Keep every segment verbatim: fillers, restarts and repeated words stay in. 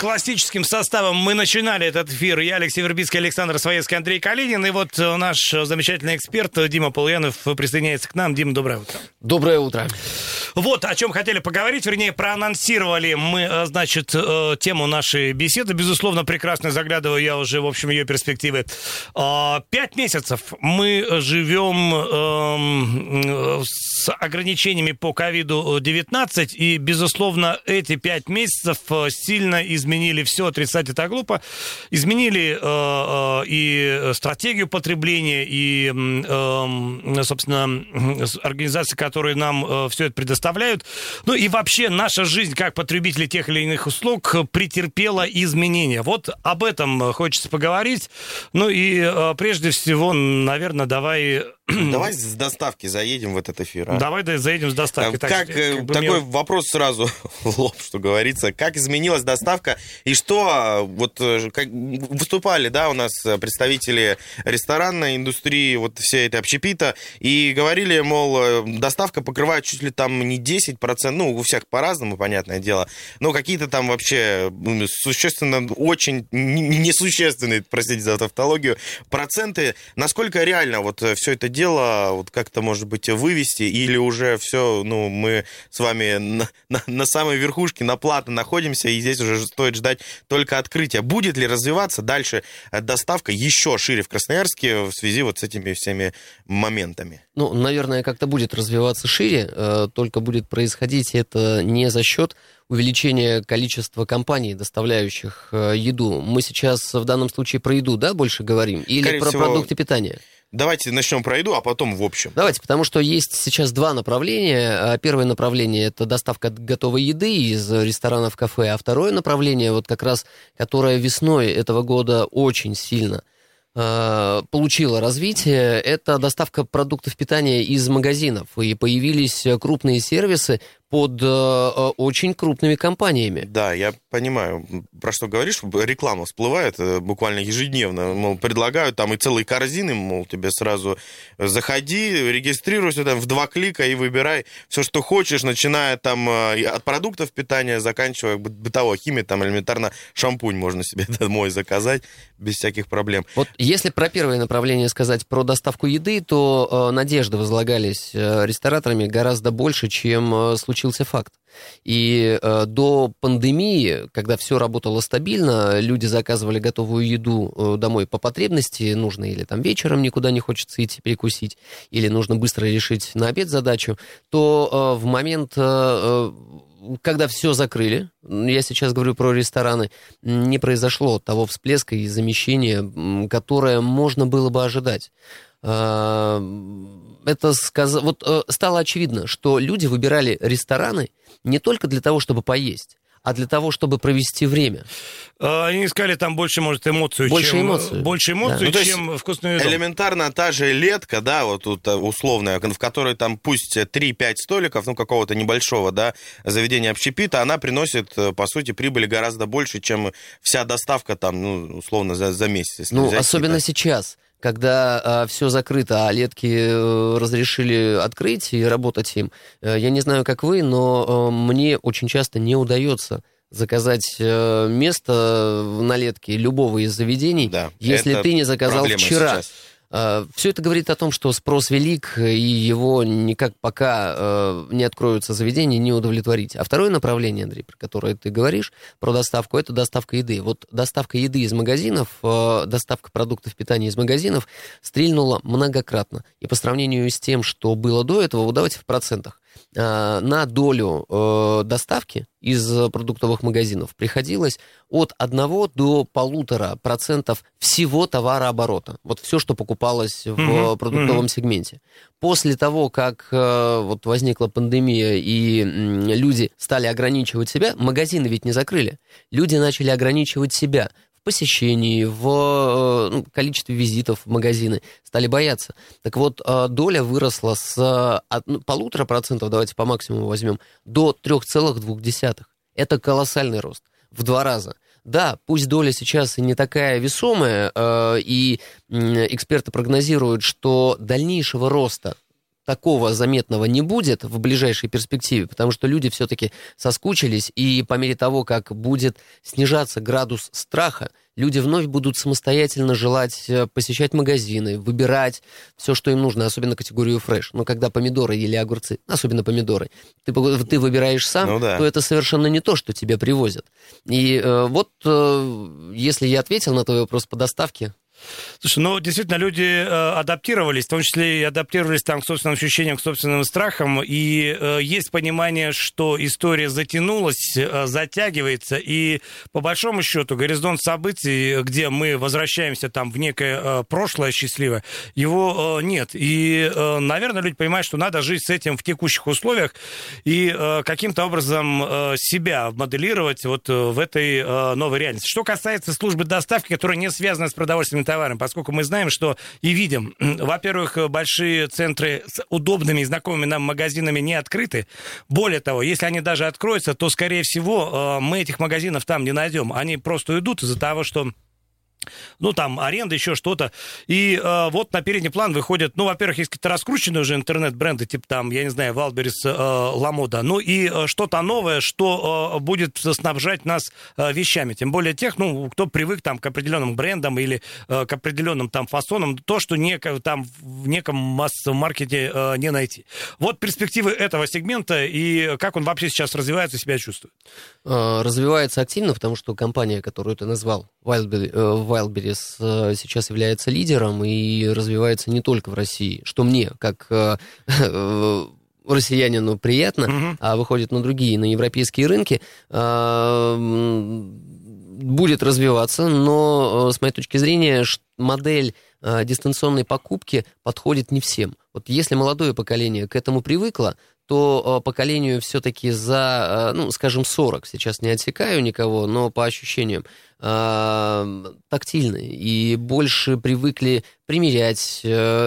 Классическим составом мы начинали этот эфир. Я, Алексей Вербицкий, Александр Своевский, Андрей Калинин. И вот наш замечательный эксперт Дима Полуянов присоединяется к нам. Дима, доброе утро. Доброе утро. Вот о чем хотели поговорить, вернее, проанонсировали мы, значит, тему нашей беседы. Безусловно, прекрасно заглядываю я уже, в общем, ее перспективы. Пять месяцев мы живем с ограничениями по ковид девятнадцать, и, безусловно, эти пять месяцев сильно изменились. Изменили все, отрицать это глупо. Изменили э, и стратегию потребления, и, э, собственно, организации, которые нам все это предоставляют. Ну и вообще наша жизнь как потребители тех или иных услуг претерпела изменения. Вот об этом хочется поговорить. Ну и э, прежде всего, наверное, давай... Давай с доставки заедем в этот эфир. А? Давай да, заедем с доставки. Как, так, как бы такой мне... вопрос сразу в лоб, что говорится. Как изменилась доставка и что... Вот как, выступали, да, у нас представители ресторанной индустрии, вот вся эта общепита, и говорили, мол, доставка покрывает чуть ли там не десять процентов, ну, у всех по-разному, понятное дело, но какие-то там вообще существенно, очень несущественные, простите за тавтологию, проценты. Насколько реально вот все это делается? Дело вот как-то, может быть, вывести, или уже все, ну, мы с вами на, на, на самой верхушке, на плато находимся, и здесь уже стоит ждать только открытия. Будет ли развиваться дальше доставка еще шире в Красноярске в связи вот с этими всеми моментами? Ну, наверное, как-то будет развиваться шире, только будет происходить это не за счет увеличение количества компаний, доставляющих еду. Мы сейчас в данном случае про еду, да, больше говорим? Или Скорее про всего, продукты питания? Давайте начнем про еду, а потом в общем. Давайте, потому что есть сейчас два направления. Первое направление – это доставка готовой еды из ресторанов, кафе. А второе направление, вот как раз, которое весной этого года очень сильно получила развитие, это доставка продуктов питания из магазинов. И появились крупные сервисы под очень крупными компаниями. Да, я понимаю, про что говоришь. Реклама всплывает буквально ежедневно. Мол, предлагают там и целые корзины, мол, тебе сразу заходи, регистрируйся там в два клика и выбирай все, что хочешь, начиная там от продуктов питания, заканчивая бытовой химией, там элементарно шампунь можно себе домой заказать без всяких проблем. Вот если про первое направление сказать, про доставку еды, то э, надежды возлагались э, рестораторами гораздо больше, чем э, случился факт. И э, до пандемии, когда все работало стабильно, люди заказывали готовую еду э, домой по потребности, нужно или там вечером никуда не хочется идти перекусить, или нужно быстро решить на обед задачу, то э, в момент... Э, Когда все закрыли, я сейчас говорю про рестораны, не произошло того всплеска и замещения, которое можно было бы ожидать. Это сказ... вот стало очевидно, что люди выбирали рестораны не только для того, чтобы поесть, а для того, чтобы провести время. Они искали там больше, может, эмоцию, больше чем... Эмоцию. Больше эмоций, да. чем ну, вкусную еду. Элементарно та же летка, да, вот тут условная, в которой там пусть три-пять столиков, ну, какого-то небольшого, да, заведения общепита, она приносит, по сути, прибыли гораздо больше, чем вся доставка там, ну, условно, за, за месяц. Ну, взять, особенно да. сейчас. Когда э, все закрыто, а летки э, разрешили открыть и работать им, э, я не знаю, как вы, но э, мне очень часто не удается заказать э, место на летке любого из заведений, да, если ты не заказал вчера. Сейчас. Э, все это говорит о том, что спрос велик, и его никак пока э, не откроются заведения, не удовлетворить. А второе направление, Андрей, про которое ты говоришь, про доставку, это доставка еды. Вот доставка еды из магазинов, э, доставка продуктов питания из магазинов стрельнула многократно. И по сравнению с тем, что было до этого, вот давайте в процентах. Э, на долю э, доставки из продуктовых магазинов приходилось от одного до полутора процентов всего товарооборота. Вот все, что покупалось в mm-hmm. продуктовом mm-hmm. сегменте. После того, как вот, возникла пандемия и люди стали ограничивать себя, магазины ведь не закрыли, люди начали ограничивать себя в посещении, в ну, количестве визитов в магазины, стали бояться. Так вот, доля выросла с полутора процентов, давайте по максимуму возьмем, до трех целых двух десятых. Это колоссальный рост в два раза. Да, пусть доля сейчас и не такая весомая, и эксперты прогнозируют, что дальнейшего роста такого заметного не будет в ближайшей перспективе, потому что люди все-таки соскучились, и по мере того, как будет снижаться градус страха, люди вновь будут самостоятельно желать посещать магазины, выбирать все, что им нужно, особенно категорию фреш. Но когда помидоры или огурцы, особенно помидоры, ты, ты выбираешь сам, ну, да. то это совершенно не то, что тебе привозят. И э, вот, э, если я ответил на твой вопрос по доставке... Слушай, ну, действительно, люди э, адаптировались, в том числе и адаптировались там, к собственным ощущениям, к собственным страхам, и э, есть понимание, что история затянулась, э, затягивается, и, по большому счету, горизонт событий, где мы возвращаемся там в некое э, прошлое счастливое, его э, нет. И, э, наверное, люди понимают, что надо жить с этим в текущих условиях и э, каким-то образом э, себя моделировать вот э, в этой э, новой реальности. Что касается службы доставки, которая не связана с продовольственными товарами, поскольку мы знаем, что и видим, во-первых, большие центры с удобными и знакомыми нам магазинами не открыты. Более того, если они даже откроются, то, скорее всего, мы этих магазинов там не найдем. Они просто уйдут из-за того, что... Ну, там, аренда, еще что-то. И э, вот на передний план выходят, ну, во-первых, есть какие-то раскрученные уже интернет-бренды, типа там, я не знаю, Wildberries, э, Ламода, ну, и э, что-то новое, что э, будет снабжать нас э, вещами. Тем более тех, ну, кто привык там к определенным брендам или э, к определенным там фасонам, то, что не, там в неком массовом маркете э, не найти. Вот перспективы этого сегмента и как он вообще сейчас развивается и себя чувствует. Развивается активно, потому что компания, которую ты назвал, Wildberries, Wildberries сейчас является лидером и развивается не только в России, что мне, как россиянину, приятно, mm-hmm. а выходит на другие, на европейские рынки, будет развиваться, но, с моей точки зрения, модель дистанционной покупки подходит не всем. Вот если молодое поколение к этому привыкло, то поколению все-таки за, ну, скажем, сорок, сейчас не отсекаю никого, но по ощущениям, тактильны и больше привыкли примерять,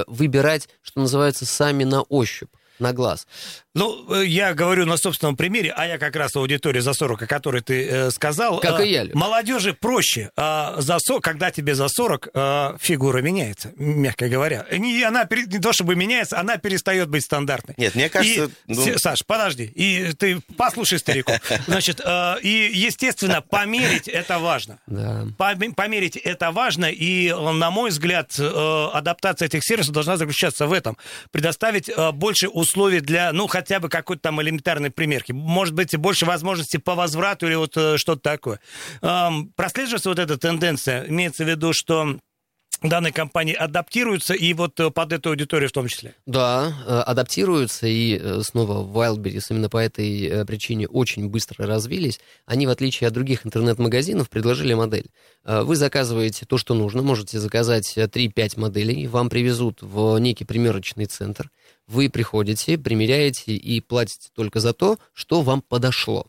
выбирать, что называется, сами на ощупь, на глаз. Ну, я говорю на собственном примере, а я как раз аудитория за сорок, о которой ты э, сказал. Как э, и я. Молодежи проще. Э, за сорок, когда тебе за сорок, э, фигура меняется, мягко говоря. Не, она, не то чтобы меняется, она перестает быть стандартной. Нет, мне кажется... И, ну... Саш, подожди. И ты послушай старику. Значит, э, и, естественно, померить это важно. Да. Померить это важно, и, на мой взгляд, э, адаптация этих сервисов должна заключаться в этом. Предоставить э, больше условий для... ну хотя бы какой-то там элементарной примерки. Может быть, больше возможностей по возврату или вот э, что-то такое. Эм, прослеживается вот эта тенденция. Имеется в виду, что данные компании адаптируются, и вот под эту аудиторию в том числе. Да, адаптируются, и снова Wildberries именно по этой причине очень быстро развились. Они, в отличие от других интернет-магазинов, предложили модель. Вы заказываете то, что нужно, можете заказать три-пять моделей, вам привезут в некий примерочный центр, вы приходите, примеряете и платите только за то, что вам подошло.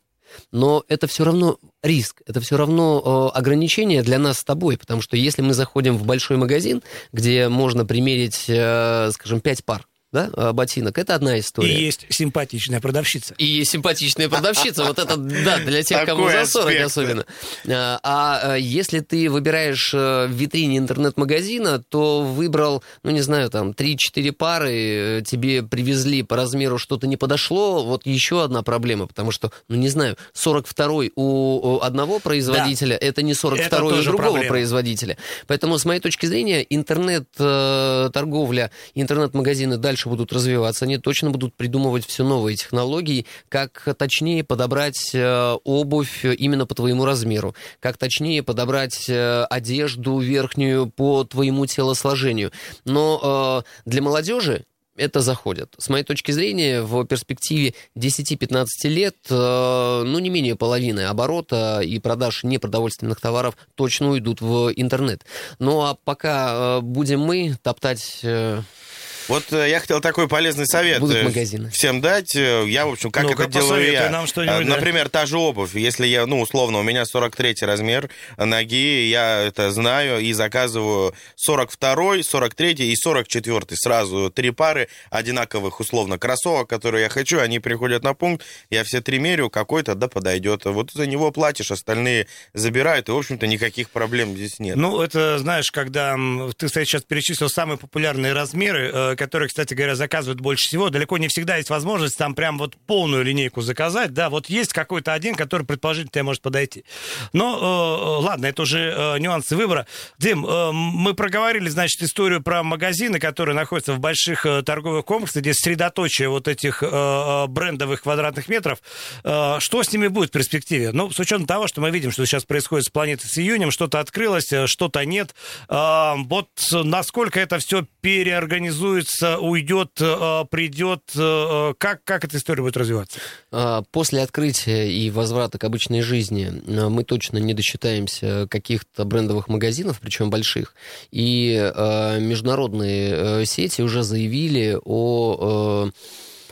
Но это все равно риск, это все равно э, ограничение для нас с тобой, потому что если мы заходим в большой магазин, где можно примерить, э, скажем, пять пар, да, ботинок, это одна история. И есть симпатичная продавщица. И есть симпатичная продавщица, вот это, да, для тех, кому за сорок особенно. А если ты выбираешь в витрине интернет-магазина, то выбрал, ну, не знаю, там, три-четыре пары, тебе привезли по размеру что-то не подошло, вот еще одна проблема, потому что, ну, не знаю, сорок второй у одного производителя, да. это не сорок второй у другого проблема. Производителя. Поэтому, с моей точки зрения, интернет-торговля, интернет-магазины дальше будут развиваться, они точно будут придумывать все новые технологии, как точнее подобрать обувь именно по твоему размеру, как точнее подобрать одежду верхнюю по твоему телосложению. Но для молодежи это заходит. С моей точки зрения, в перспективе десять-пятнадцать лет, ну, не менее половины оборота и продаж непродовольственных товаров точно уйдут в интернет. Ну, а пока будем мы топтать... Вот я хотел такой полезный совет всем дать. Я, в общем, как ну-ка, это делаю я. Нам что-нибудь, например, да? Та же обувь. Если я, ну, условно, у меня сорок третий размер ноги, я это знаю и заказываю сорок второй, сорок третий и сорок четвертый. Сразу три пары одинаковых, условно, кроссовок, которые я хочу. Они приходят на пункт, я все три мерю, какой-то, да, подойдет. Вот за него платишь, остальные забирают, и, в общем-то, никаких проблем здесь нет. Ну, это, знаешь, когда ты, кстати, сейчас перечислил самые популярные размеры, которые, кстати говоря, заказывают больше всего, далеко не всегда есть возможность там прям вот полную линейку заказать, да, вот есть какой-то один, который, предположительно, тебе может подойти. Но, э, ладно, это уже э, нюансы выбора. Дим, э, мы проговорили, значит, историю про магазины, которые находятся в больших э, торговых комплексах, где средоточие вот этих э, брендовых квадратных метров. Э, что с ними будет в перспективе? Ну, с учетом того, что мы видим, что сейчас происходит с планетой с июнем, что-то открылось, что-то нет. Э, вот насколько это все переорганизуется, уйдет, э, придет, э, как, как эта история будет развиваться? После открытия и возврата к обычной жизни мы точно не досчитаемся каких-то брендовых магазинов, причем больших, и э, международные э, сети уже заявили о... Э,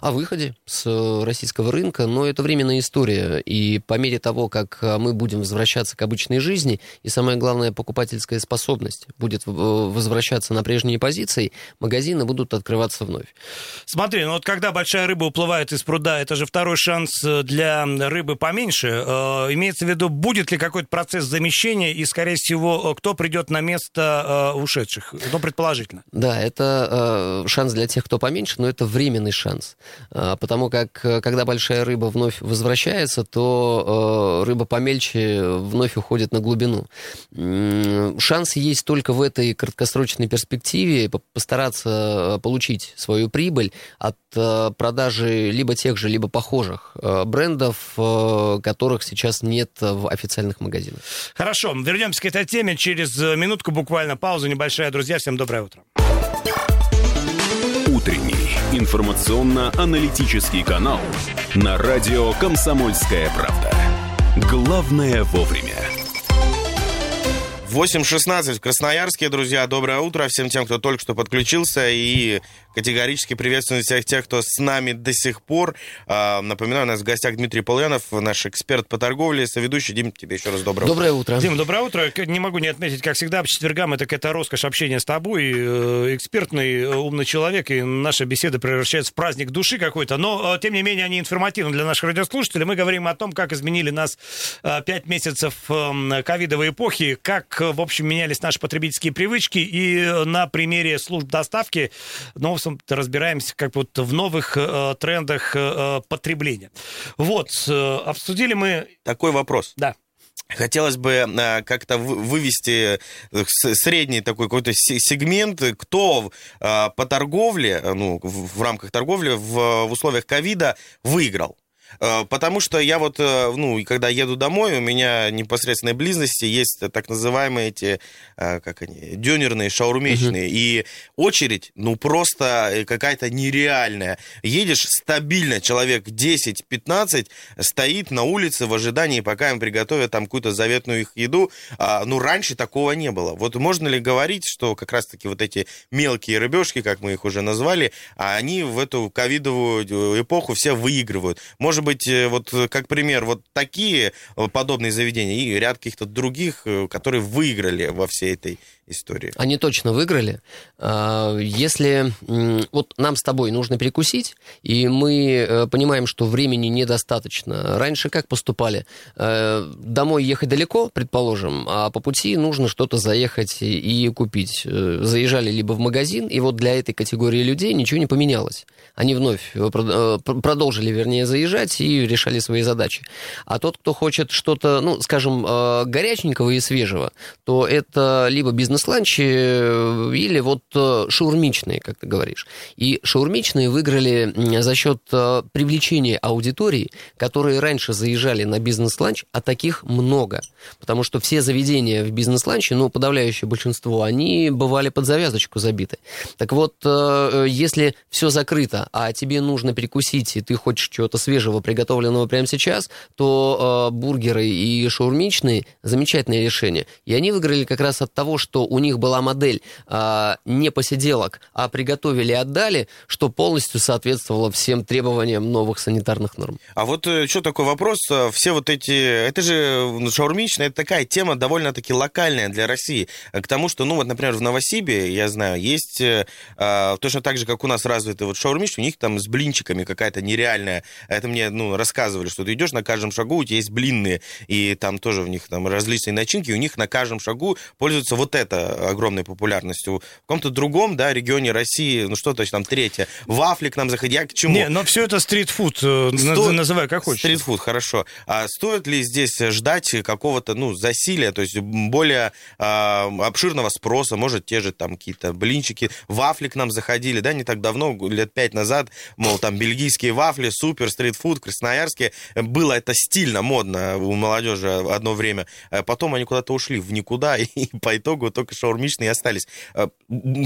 о выходе с российского рынка, но это временная история. И по мере того, как мы будем возвращаться к обычной жизни, и самое главное, покупательская способность будет возвращаться на прежние позиции, магазины будут открываться вновь. Смотри, ну вот когда большая рыба уплывает из пруда, это же второй шанс для рыбы поменьше. Имеется в виду, будет ли какой-то процесс замещения, и, скорее всего, кто придет на место ушедших? Ну, предположительно. Да, это шанс для тех, кто поменьше, но это временный шанс. Потому как, когда большая рыба вновь возвращается, то э, рыба помельче вновь уходит на глубину. Шанс есть только в этой краткосрочной перспективе постараться получить свою прибыль от э, продажи либо тех же, либо похожих э, брендов, э, которых сейчас нет в официальных магазинах. Хорошо, вернемся к этой теме через минутку буквально. Пауза небольшая, друзья. Всем доброе утро. Утренний информационно-аналитический канал на радио «Комсомольская правда». Главное вовремя. восемь шестнадцать в Красноярске, друзья. Доброе утро всем тем, кто только что подключился, и категорически приветствую всех тех, кто с нами до сих пор. Напоминаю, у нас в гостях Дмитрий Полуянов, наш эксперт по торговле, соведущий. Дим, тебе еще раз доброе утро. Доброе утро. Дим, доброе утро. Не могу не отметить, как всегда, по четвергам это какая-то роскошь общения с тобой. Экспертный, умный человек, и наша беседа превращается в праздник души какой-то. Но, тем не менее, они информативны для наших радиослушателей. Мы говорим о том, как изменили нас пять месяцев ковидовой эпохи, как в общем, менялись наши потребительские привычки, и на примере служб доставки, ну, разбираемся как вот в новых э, трендах э, потребления. Вот, э, обсудили мы... Такой вопрос. Да. Хотелось бы как-то вывести средний такой какой-то сегмент, кто по торговле, ну, в рамках торговли в условиях ковида выиграл. Потому что я вот, ну, когда еду домой, у меня в непосредственной близости есть так называемые эти, как они, дёнерные, шаурмечные. Угу. И очередь, ну, просто какая-то нереальная. Едешь стабильно, человек десять-пятнадцать стоит на улице в ожидании, пока им приготовят там какую-то заветную их еду. Ну, раньше такого не было. Вот можно ли говорить, что как раз-таки вот эти мелкие рыбешки, как мы их уже назвали, они в эту ковидовую эпоху все выигрывают? Может Может быть, вот как пример, вот такие подобные заведения и ряд каких-то других, которые выиграли во всей этой истории. Они точно выиграли. Если вот нам с тобой нужно перекусить, и мы понимаем, что времени недостаточно. Раньше как поступали? Домой ехать далеко, предположим, а по пути нужно что-то заехать и купить. Заезжали либо в магазин, и вот для этой категории людей ничего не поменялось. Они вновь продолжили, вернее, заезжать, и решали свои задачи. А тот, кто хочет что-то, ну, скажем, горяченького и свежего, то это либо бизнес-ланчи, или вот шаурмичные, как ты говоришь. И шаурмичные выиграли за счет привлечения аудитории, которые раньше заезжали на бизнес-ланч, а таких много. Потому что все заведения в бизнес-ланче, ну, подавляющее большинство, они бывали под завязочку забиты. Так вот, если все закрыто, а тебе нужно перекусить, и ты хочешь чего-то свежего, приготовленного прямо сейчас, то э, бургеры и шаурмичные — замечательное решение. И они выиграли как раз от того, что у них была модель а, не посиделок, а приготовили и отдали, что полностью соответствовало всем требованиям новых санитарных норм. А вот еще такой вопрос. Все вот эти... Это же шаурмичная, это такая тема довольно-таки локальная для России. К тому, что, ну вот, например, в Новосибе, я знаю, есть а, точно так же, как у нас развиты вот шаурмичные, у них там с блинчиками какая-то нереальная... Это мне, ну, рассказывали, что ты идешь, на каждом шагу у тебя есть блинные, и там тоже в них там различные начинки, у них на каждом шагу пользуется вот это огромной популярностью. В каком-то другом, да, регионе России, ну что точно, там третье, вафли к нам заходи, я к чему? Не, но все это стритфуд, Сто... называй как хочешь. Стритфуд, хорошо. А стоит ли здесь ждать какого-то, ну, засилия, то есть более а, обширного спроса, может, те же там какие-то блинчики, вафли к нам заходили, да, не так давно, лет пять назад, мол, там бельгийские вафли, супер, стритфуд, красноярские, было это стильно, модно у молодежи одно время. Потом они куда-то ушли в никуда, и по итогу только шаурмичные остались.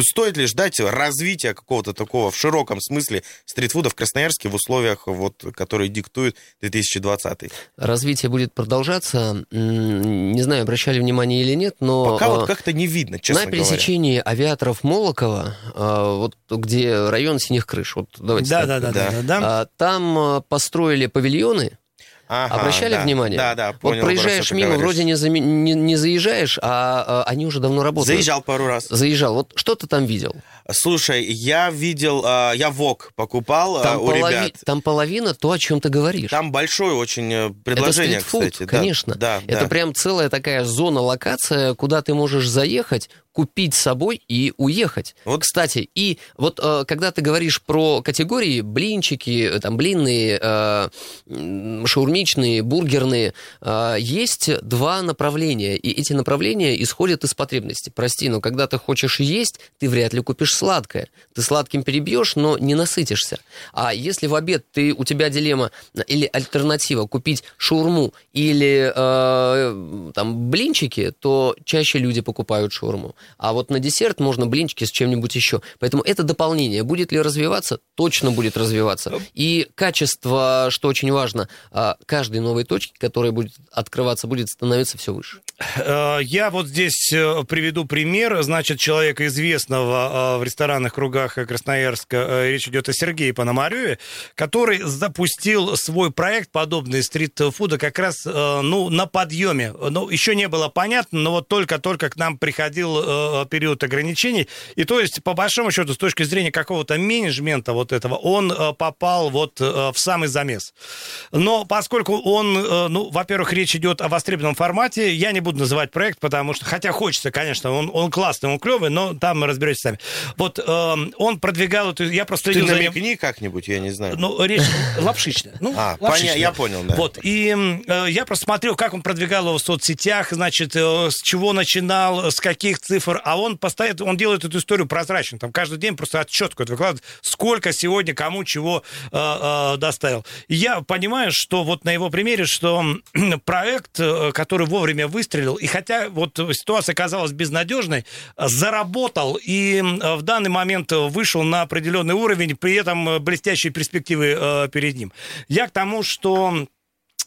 Стоит ли ждать развития какого-то такого в широком смысле стритфуда в Красноярске в условиях, вот, которые диктует две тысячи двадцатый? Развитие будет продолжаться. Не знаю, обращали внимание или нет, но... Пока вот как-то не видно, честно говоря. На пересечении авиаторов Молокова, вот где район Синих Крыш, вот давайте... Да-да-да. Там построили павильоны. Ага, обращали да, внимание? Да, да, понял. Вот проезжаешь мимо, говоришь. вроде не, за, не, не заезжаешь, а, а они уже давно работают. Заезжал пару раз. Заезжал. Вот что ты там видел? Слушай, я видел, я вок покупал там у полови... ребят. Там половина то, о чем ты говоришь. Там большое очень предложение, это стритфуд, кстати. Конечно. Да, да, это да. Прям целая такая зона, локация, куда ты можешь заехать, купить с собой и уехать. Вот. Кстати, и вот когда ты говоришь про категории, блинчики, там, блинные, шаурмичные, бургерные, есть два направления, и эти направления исходят из потребности. Прости, но когда ты хочешь есть, ты вряд ли купишь сладкое. Ты сладким перебьешь, но не насытишься. А если в обед ты, у тебя дилемма или альтернатива купить шаурму или э, там, блинчики, то чаще люди покупают шаурму. А вот на десерт можно блинчики с чем-нибудь еще. Поэтому это дополнение. Будет ли развиваться? Точно будет развиваться. И качество, что очень важно, каждой новой точки, которая будет открываться, будет становиться все выше. Я вот здесь приведу пример. Значит, человека известного в ресторанных кругах Красноярска, речь идет о Сергее Пономареве, который запустил свой проект, подобный стрит-фуда, как раз ну, на подъеме. Ну, еще не было понятно, но вот только-только к нам приходил период ограничений. И то есть, по большому счету, с точки зрения какого-то менеджмента вот этого, он попал вот в самый замес. Но поскольку он, ну, во-первых, речь идет о востребованном формате, я не буду называть проект, потому что, хотя хочется, конечно, он, он классный, он клевый, но там разберетесь сами. Вот э, он продвигал эту... Я просто... Ты намекни ним... как-нибудь, я не знаю. Ну, речь лапшичная. Ну, а, лапшичная. Поня... я понял, да. Вот, и э, я просто смотрел, как он продвигал его в соцсетях, значит, э, с чего начинал, с каких цифр, а он поставит, он делает эту историю прозрачной, там каждый день просто отчетку выкладывает, сколько сегодня кому чего э, э, доставил. И я понимаю, что вот на его примере, что проект, который вовремя выстрелил, и хотя вот ситуация казалась безнадежной, заработал и в данный момент вышел на определенный уровень, при этом блестящие перспективы перед ним. Я к тому, что...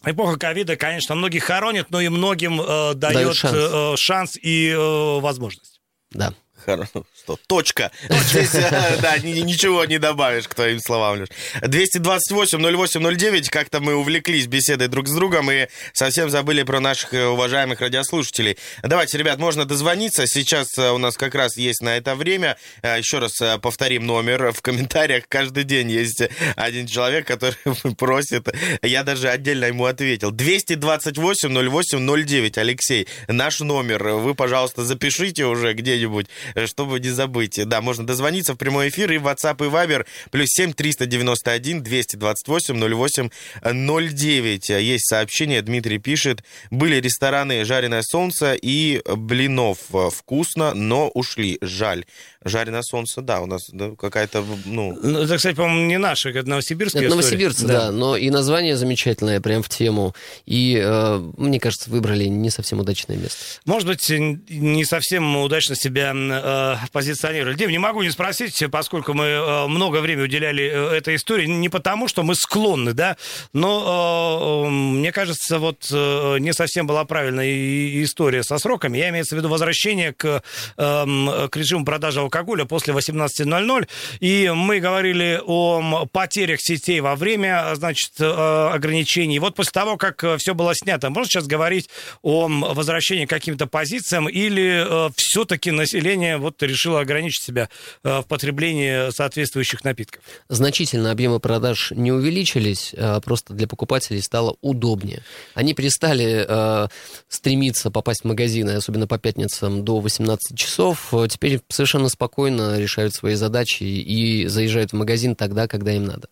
Эпоха ковида, конечно, многих хоронит, но и многим э, дает шанс. Э, шанс и э, возможность. Да. Хорошо. Что? Точка. Здесь, да, ничего не добавишь к твоим словам, Леш. двести двадцать восемь ноль восемь ноль девять. Как-то мы увлеклись беседой друг с другом и совсем забыли про наших уважаемых радиослушателей. Давайте, ребят, можно дозвониться. Сейчас у нас как раз есть на это время. Еще раз повторим номер. В комментариях каждый день есть один человек, который просит. Я даже отдельно ему ответил. двести двадцать восемь ноль восемь ноль девять. Алексей, наш номер. Вы, пожалуйста, запишите уже где-нибудь, чтобы не забыть. Да, можно дозвониться в прямой эфир и в WhatsApp и Viber плюс семь триста девяносто один двести двадцать восемь ноль восемь ноль девять. Есть сообщение, Дмитрий пишет: были рестораны «Жареное солнце» и «Блинов». Вкусно, но ушли. Жаль. «Жареное солнце», да, у нас да, какая-то, ну... ну... Это, кстати, по-моему, не наши, это новосибирские истории. Это новосибирцы, да. да, но и название замечательное, прям в тему. И, э, мне кажется, выбрали не совсем удачное место. Может быть, не совсем удачно себя э, позиционировали. Дим, не могу не спросить, поскольку мы э, много времени уделяли э, этой истории, не потому, что мы склонны, да, но, э, э, мне кажется, вот э, не совсем была правильная и, и история со сроками. Я имею в виду возвращение к, э, к режиму продажи алкоголя после восемнадцати ноль-ноль, и мы говорили о потерях сетей во время, значит, э, ограничений. Вот после того, как все было снято, можно сейчас говорить о возвращении к каким-то позициям или э, все-таки население вот решило ограничить себя э, в потреблении соответствующих напитков? Значительно объемы продаж не увеличились, э, просто для покупателей стало удобнее. Они перестали э, стремиться попасть в магазины, особенно по пятницам до восемнадцати часов, теперь совершенно спокойно решают свои задачи и заезжают в магазин тогда, когда им надо.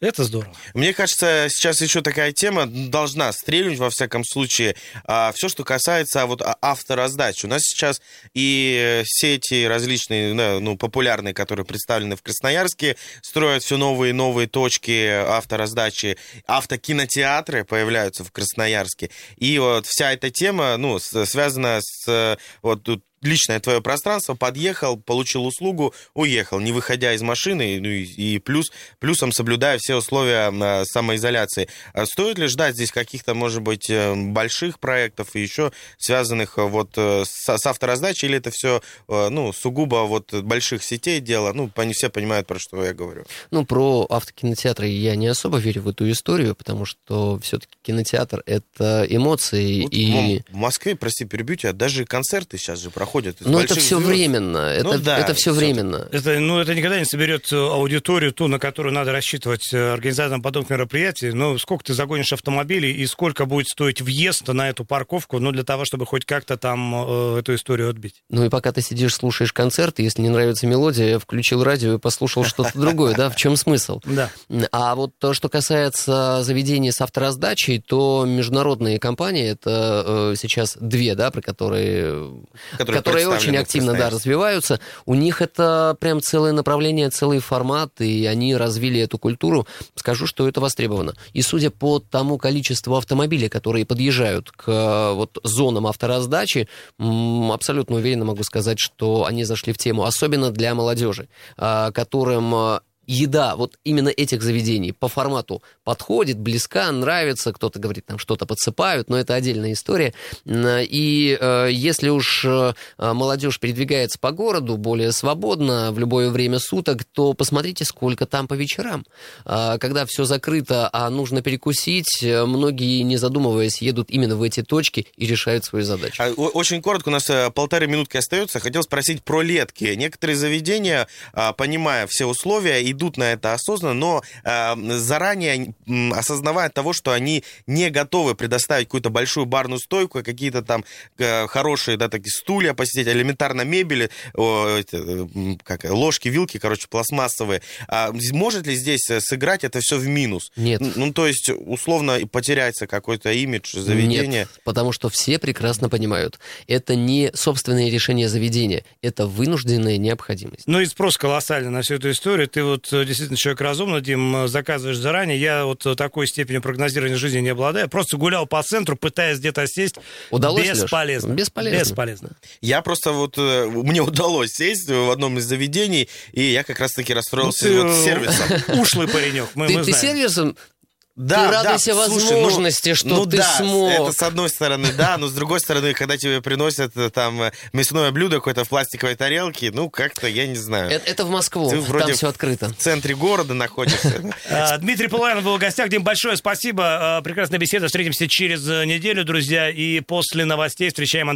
Это здорово. Мне кажется, сейчас еще такая тема должна стрельнуть, во всяком случае, э, все, что касается вот автораздачи. У нас сейчас и сети различные, ну, популярные, которые представлены в Красноярске, строят все новые и новые точки автораздачи. Автокинотеатры появляются в Красноярске. И вот вся эта тема, ну, связана с... Вот, личное твое пространство, подъехал, получил услугу, уехал, не выходя из машины, ну и, и плюс, плюсом соблюдая все условия э, самоизоляции. Стоит ли ждать здесь каких-то, может быть, э, больших проектов и еще связанных э, вот э, с, с автораздачей, или это все э, ну, сугубо вот больших сетей дело? Ну, они все понимают, про что я говорю. Ну, про автокинотеатры я не особо верю в эту историю, потому что все-таки кинотеатр — это эмоции. Вот, и... В Москве, прости, перебью тебя, даже концерты сейчас же проходят. Но это все звезд. временно. Это, ну, да, это все временно. Это, ну, это никогда не соберет аудиторию, ту, на которую надо рассчитывать организаторам подобных мероприятий. Ну, сколько ты загонишь автомобилей и сколько будет стоить въезд на эту парковку, ну, для того, чтобы хоть как-то там э, эту историю отбить. Ну, и пока ты сидишь, слушаешь концерт, если не нравится мелодия, включил радио и послушал что-то другое, да? В чем смысл? Да. А вот то, что касается заведений с автораздачей, то международные компании, это сейчас две, да, про которые... которые очень активно, да, развиваются. У них это прям целое направление, целый формат, и они развили эту культуру. Скажу, что это востребовано. И судя по тому количеству автомобилей, которые подъезжают к вот зонам автораздачи, абсолютно уверенно могу сказать, что они зашли в тему, особенно для молодежи, которым... еда вот именно этих заведений по формату подходит, близка, нравится, кто-то говорит, там что-то подсыпают, но это отдельная история. И э, если уж э, молодежь передвигается по городу более свободно в любое время суток, то посмотрите, сколько там по вечерам. Э, когда все закрыто, а нужно перекусить, многие, не задумываясь, едут именно в эти точки и решают свою задачу. Очень коротко, у нас полторы минутки остается. Хотел спросить про летки. Некоторые заведения, понимая все условия, и идут на это осознанно, но э, заранее э, осознавая того, что они не готовы предоставить какую-то большую барную стойку, какие-то там э, хорошие, да, такие стулья посидеть, элементарно мебели, э, э, как, ложки, вилки, короче, пластмассовые. А может ли здесь сыграть это все в минус? Нет. Ну, то есть, условно, потеряется какой-то имидж заведения? Нет, потому что все прекрасно понимают, это не собственное решение заведения, это вынужденная необходимость. Ну и спрос колоссальный на всю эту историю. Ты вот действительно человек разумный, Дим, заказываешь заранее. Я вот такой степенью прогнозирования жизни не обладаю. Просто гулял по центру, пытаясь где-то сесть. Удалось? Бесполезно. Бесполезно. Бесполезно. Я просто вот... Мне удалось сесть в одном из заведений, и я как раз-таки расстроился, ну, ты... вот сервисом. Ушлый паренек, мы, ты, мы знаем. Ты сервисом... Да, ты радуйся, да, возможности, ну, что ну, ты да, смог. Это с одной стороны, да, но с другой стороны, когда тебе приносят там мясное блюдо какое-то в пластиковой тарелке, ну, как-то, я не знаю. Это, это в Москву, ты вроде там все открыто. В центре города находишься. Дмитрий Полуянов был в гостях. Дим, большое спасибо. Прекрасная беседа. Встретимся через неделю, друзья. И после новостей встречаем Андрея.